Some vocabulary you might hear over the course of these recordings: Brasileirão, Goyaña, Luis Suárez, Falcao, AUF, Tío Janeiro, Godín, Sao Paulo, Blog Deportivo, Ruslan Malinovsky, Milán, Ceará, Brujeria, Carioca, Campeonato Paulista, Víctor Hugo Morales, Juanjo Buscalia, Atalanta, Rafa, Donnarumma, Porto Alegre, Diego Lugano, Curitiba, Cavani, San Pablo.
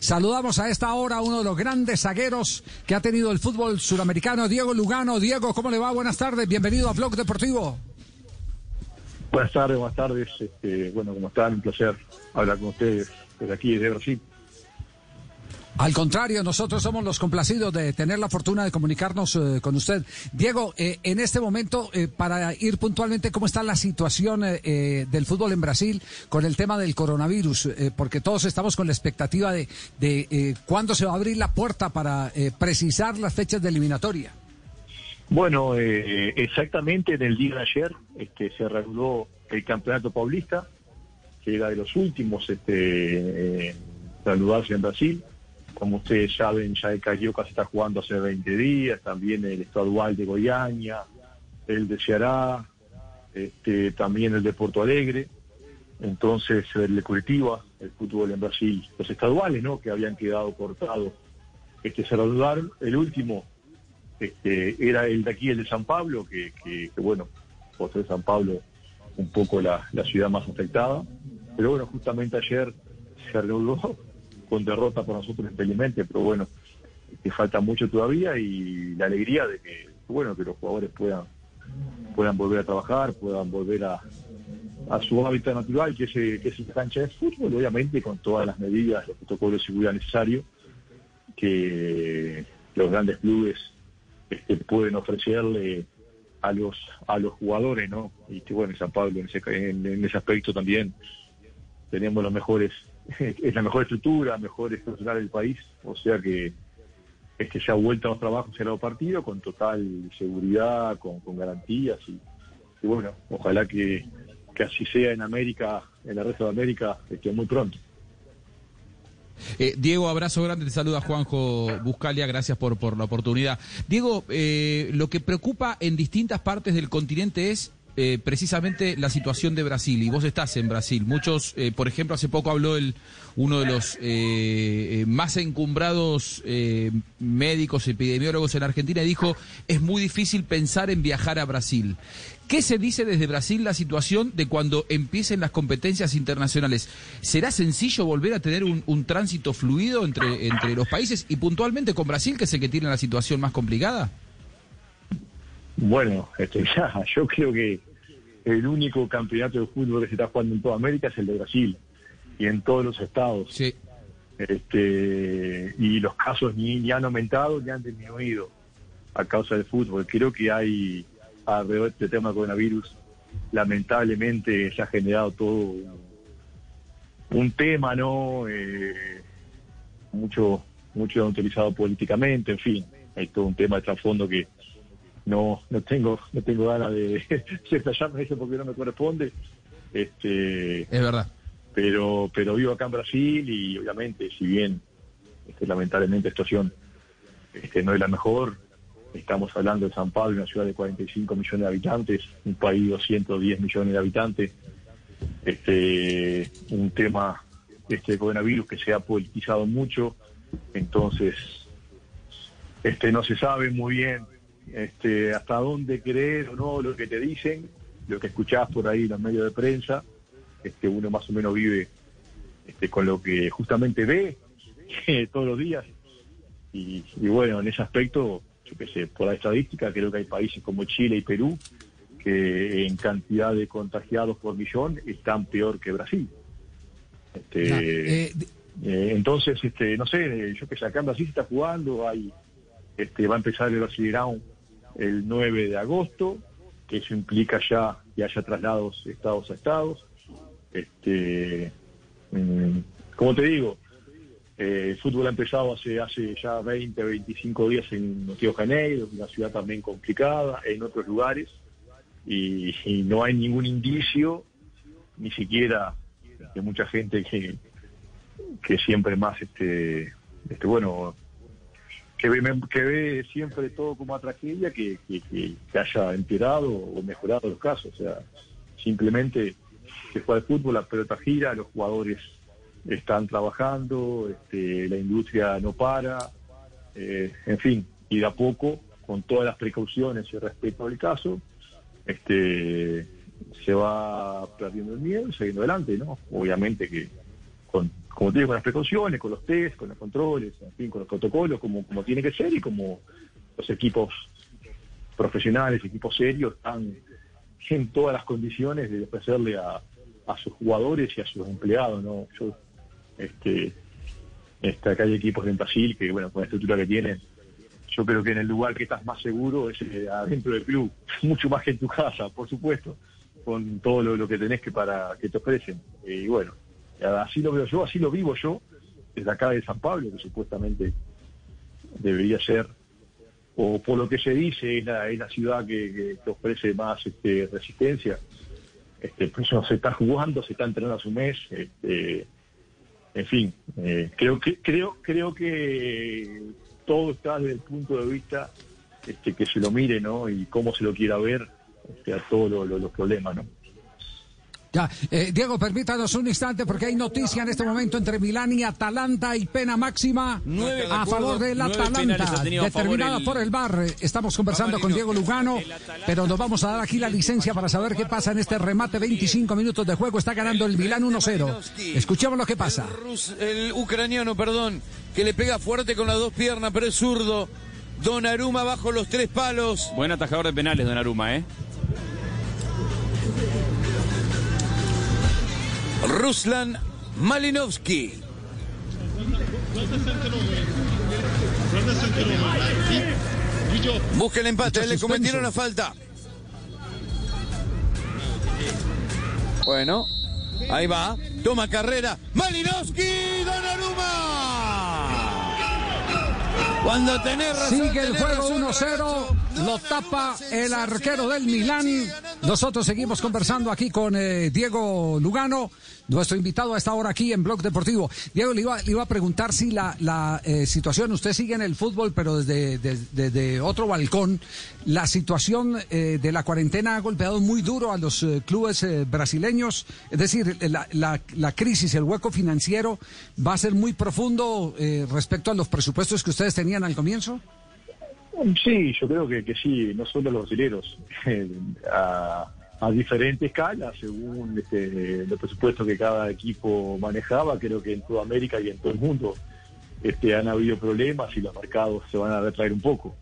Saludamos a esta hora a uno de los grandes zagueros que ha tenido el fútbol suramericano, Diego Lugano. Diego, ¿cómo le va? Buenas tardes, bienvenido a Blog Deportivo. Buenas tardes. Bueno, ¿cómo están? Un placer hablar con ustedes desde aquí, desde Brasil. Al contrario, nosotros somos los complacidos de tener la fortuna de comunicarnos con usted. Diego, en este momento, para ir puntualmente, ¿cómo está la situación del fútbol en Brasil con el tema del coronavirus? Porque todos estamos con la expectativa de cuándo se va a abrir la puerta para precisar las fechas de eliminatoria. Bueno, exactamente en el día de ayer se reanudó el Campeonato Paulista, que era de los últimos reanudarse en Brasil. Como ustedes saben, ya el Carioca se está jugando hace 20 días, también el estadual de Goyaña, el de Ceará, también el de Porto Alegre, entonces el de Curitiba, el fútbol en Brasil, los estaduales, ¿no?, que habían quedado cortados, se reanudaron. El último era el de aquí, el de San Pablo, que bueno, por ser San Pablo un poco la ciudad más afectada, pero bueno, justamente ayer se reanudó, con derrota por nosotros infelizmente, pero bueno, que falta mucho todavía, y la alegría de que, bueno, que los jugadores puedan volver a trabajar, puedan volver a su hábitat natural, que es la cancha de fútbol, obviamente con todas las medidas, los protocolos de seguridad necesarios que los grandes clubes pueden ofrecerle a los jugadores, ¿no? Y que bueno, San Pablo en ese aspecto también tenemos los mejores. Es la mejor estructura, mejor estructural del país, o sea que ya vuelta a los trabajos en los partidos con total seguridad, con garantías, y bueno, ojalá que así sea en América, en el resto de América, muy pronto. Diego, abrazo grande, te saluda Juanjo Buscalia, gracias por la oportunidad. Diego, lo que preocupa en distintas partes del continente es precisamente la situación de Brasil, y vos estás en Brasil. Muchos, por ejemplo, hace poco habló uno de los más encumbrados médicos, epidemiólogos en Argentina, y dijo, es muy difícil pensar en viajar a Brasil. ¿Qué se dice desde Brasil la situación de cuando empiecen las competencias internacionales? ¿Será sencillo volver a tener un tránsito fluido entre los países, y puntualmente con Brasil, que es el que tiene la situación más complicada? Bueno, yo creo que el único campeonato de fútbol que se está jugando en toda América es el de Brasil, y en todos los estados. Sí. Y los casos ni han aumentado ni han disminuido a causa del fútbol. Creo que hay, alrededor de este tema del coronavirus, lamentablemente se ha generado todo un tema, ¿no? Mucho utilizado políticamente, en fin, hay todo un tema de trasfondo que no tengo ganas de explayarme eso porque no me corresponde. Es verdad. Pero vivo acá en Brasil, y obviamente, si bien lamentablemente la situación no es la mejor, estamos hablando de San Pablo, una ciudad de 45 millones de habitantes, un país de 210 millones de habitantes, un tema de coronavirus que se ha politizado mucho, entonces no se sabe muy bien hasta dónde creer o no lo que te dicen, lo que escuchás por ahí en los medios de prensa. Uno más o menos vive con lo que justamente ve todos los días, y bueno, en ese aspecto, yo qué sé, por la estadística creo que hay países como Chile y Perú que en cantidad de contagiados por millón están peor que Brasil. Entonces, no sé, yo qué sé, acá en Brasil se está jugando, hay va a empezar el Brasileirão el 9 de agosto, que eso implica ya que haya traslados estados a estados. Como te digo, el fútbol ha empezado hace ya 20, 25 días en Tío Janeiro, una ciudad también complicada, en otros lugares, y no hay ningún indicio, ni siquiera de mucha gente que siempre más bueno, que ve siempre todo como una tragedia que haya empeorado o mejorado los casos. O sea, simplemente se juega al fútbol, la pelota gira, los jugadores están trabajando, la industria no para, en fin, y de a poco, con todas las precauciones y respeto al caso, se va perdiendo el miedo y siguiendo adelante, ¿no? Obviamente que como te digo, con las precauciones, con los test, con los controles, en fin, con los protocolos, como tiene que ser, y como los equipos profesionales, equipos serios, están en todas las condiciones de ofrecerle a sus jugadores y a sus empleados, ¿no? Yo, acá hay equipos en Brasil que, bueno, con la estructura que tienen, yo creo que en el lugar que estás más seguro es adentro del club, mucho más que en tu casa, por supuesto, con todo lo que tenés que te ofrecen. Y bueno, así lo veo yo, así lo vivo yo, desde acá de San Pablo, que supuestamente debería ser, o por lo que se dice, es la ciudad que ofrece más resistencia. Pues no se está jugando, se está entrenando a su mes, en fin, creo que todo está desde el punto de vista que se lo mire, ¿no? Y cómo se lo quiera ver, a todos los problemas, ¿no? Ya, Diego, permítanos un instante porque hay noticia en este momento entre Milán y Atalanta. Hay pena máxima a favor del Atalanta, determinada por el VAR. Estamos conversando con Diego Lugano, pero nos vamos a dar aquí la licencia para saber qué pasa en este remate. 25 minutos de juego, está ganando el Milán 1-0. Escuchemos lo que pasa. El ucraniano, que le pega fuerte con las dos piernas, pero es zurdo. Donnarumma bajo los tres palos. Buen atajador de penales, Donnarumma, Ruslan Malinovsky. Busca el empate, le cometieron una falta. Bueno, ahí va, toma carrera Malinovsky, Donnarumma. Cuando tenés razón, sigue el juego 1-0, lo tapa el arquero del Milán. Nosotros seguimos conversando aquí con Diego Lugano, nuestro invitado a esta hora aquí en Blog Deportivo. Diego, le iba a preguntar si la situación, usted sigue en el fútbol, pero desde otro balcón, la situación de la cuarentena ha golpeado muy duro a los clubes brasileños. Es decir, la crisis, el hueco financiero va a ser muy profundo respecto a los presupuestos que ustedes tenían al comienzo. Sí, yo creo que sí, no solo los brasileros, a diferente escala, según los presupuestos que cada equipo manejaba. Creo que en toda América y en todo el mundo han habido problemas y los mercados se van a retraer un poco.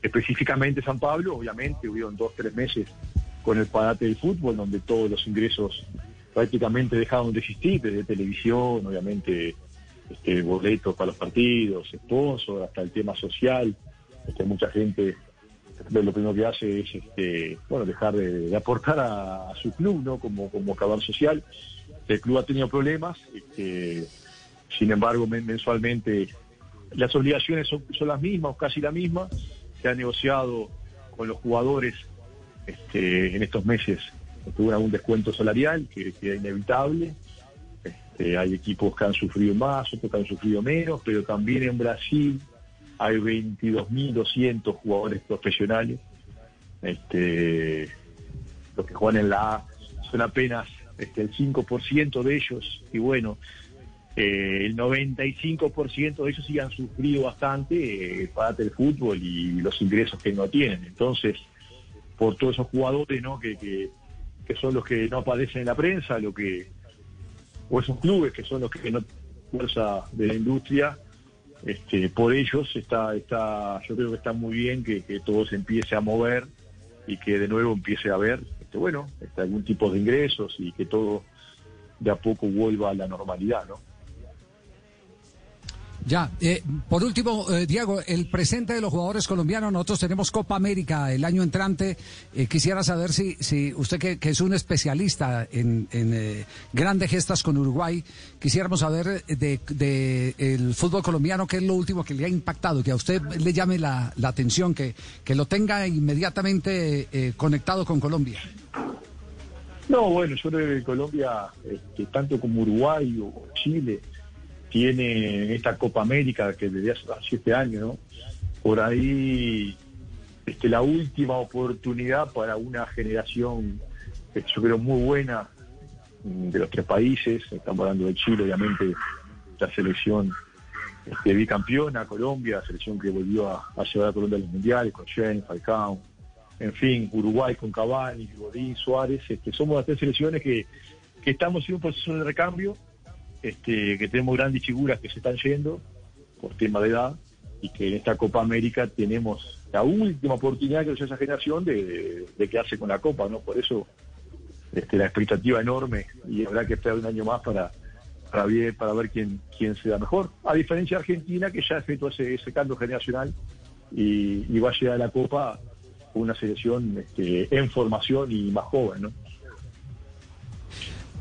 Específicamente San Pablo, obviamente, hubieron 2-3 meses con el parate del fútbol, donde todos los ingresos prácticamente dejaron de existir, desde televisión, obviamente, boletos para los partidos, sponsors, hasta el tema social. Mucha gente lo primero que hace es dejar de aportar a su club, ¿no? como caudal social. El club ha tenido problemas, sin embargo, mensualmente las obligaciones son las mismas o casi las mismas. Se ha negociado con los jugadores en estos meses, tuvo algún descuento salarial que era inevitable. Hay equipos que han sufrido más, otros que han sufrido menos, pero también en Brasil hay 22.200 jugadores profesionales. Los que juegan en la A son apenas el 5% de ellos, y bueno, el 95% de ellos sí han sufrido bastante para el fútbol y los ingresos que no tienen. Entonces, por todos esos jugadores, ¿no? que son los que no aparecen en la prensa, o esos clubes que son los que no tienen fuerza de la industria, por ellos está, yo creo que está muy bien que todo se empiece a mover y que de nuevo empiece a haber algún tipo de ingresos y que todo de a poco vuelva a la normalidad, ¿no? Ya, por último, Diego, el presente de los jugadores colombianos. Nosotros tenemos Copa América el año entrante. Quisiera saber si usted, que es un especialista en grandes gestas con Uruguay, quisiéramos saber de el fútbol colombiano qué es lo último que le ha impactado, que a usted le llame la atención, que lo tenga inmediatamente conectado con Colombia. No, bueno, yo creo que Colombia, tanto como Uruguay o Chile, tiene esta Copa América que desde hace 7 años, ¿no? Por ahí la última oportunidad para una generación, yo creo, muy buena de los 3 países. Estamos hablando de Chile, obviamente, la selección bicampeona, Colombia, la selección que volvió a llevar a Colombia a los mundiales, con Shane, Falcao, en fin, Uruguay con Cavani, Godín, Suárez. Somos las 3 selecciones que estamos en un proceso de recambio, que tenemos grandes figuras que se están yendo por tema de edad, y que en esta Copa América tenemos la última oportunidad que nos da esa generación de quedarse con la Copa, ¿no? Por eso la expectativa enorme, y habrá que esperar un año más para ver quién se da mejor. A diferencia de Argentina, que ya efectuó ese cambio generacional y va a llegar a la Copa una selección en formación y más joven, ¿no?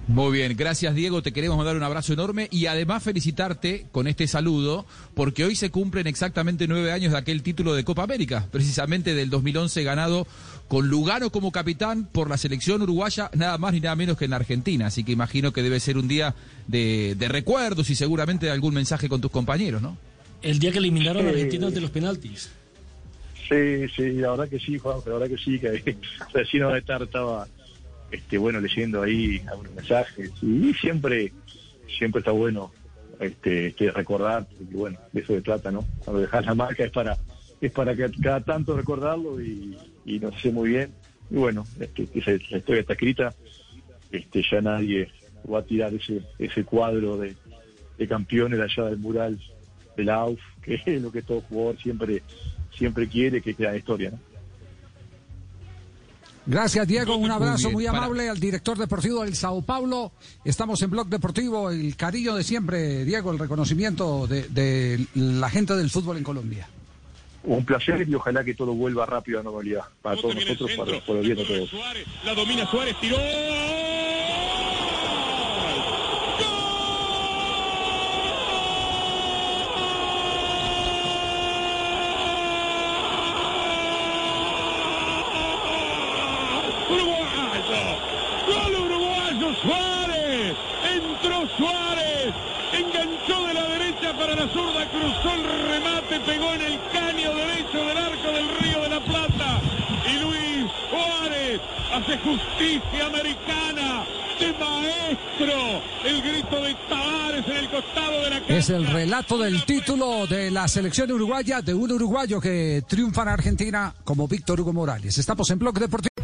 Muy bien, gracias Diego, te queremos mandar un abrazo enorme y además felicitarte con este saludo, porque hoy se cumplen exactamente 9 años de aquel título de Copa América, precisamente del 2011 ganado con Lugano como capitán por la selección uruguaya, nada más ni nada menos que en la Argentina, así que imagino que debe ser un día de recuerdos y seguramente de algún mensaje con tus compañeros, ¿no? El día que eliminaron a Argentina de los penaltis. Sí, la verdad que sí, Juan, la verdad que sí, que recién ahora estaba... leyendo ahí algunos mensajes, y siempre está bueno recordar, porque bueno, de eso se trata, ¿no? Cuando dejas la marca es para que cada tanto recordarlo, y nos hace muy bien. Y bueno, la historia está escrita, ya nadie va a tirar ese cuadro de campeones de allá del mural de la AUF, que es lo que todo jugador siempre quiere, que quede la historia, ¿no? Gracias Diego, un abrazo muy amable al director deportivo del Sao Paulo. Estamos en Blog Deportivo, el cariño de siempre, Diego, el reconocimiento de la gente del fútbol en Colombia. Un placer y ojalá que todo vuelva rápido a normalidad para todos nosotros, para los bien de todos. La domina Suárez, tiró. Suárez, entró Suárez, enganchó de la derecha para la zurda, cruzó el remate, pegó en el caño derecho del arco del Río de la Plata, y Luis Suárez hace justicia americana, de maestro, el grito de Tavares en el costado de la cancha. Es el relato del título de la selección uruguaya, de un uruguayo que triunfa en Argentina como Víctor Hugo Morales. Estamos en Blog Deportivo.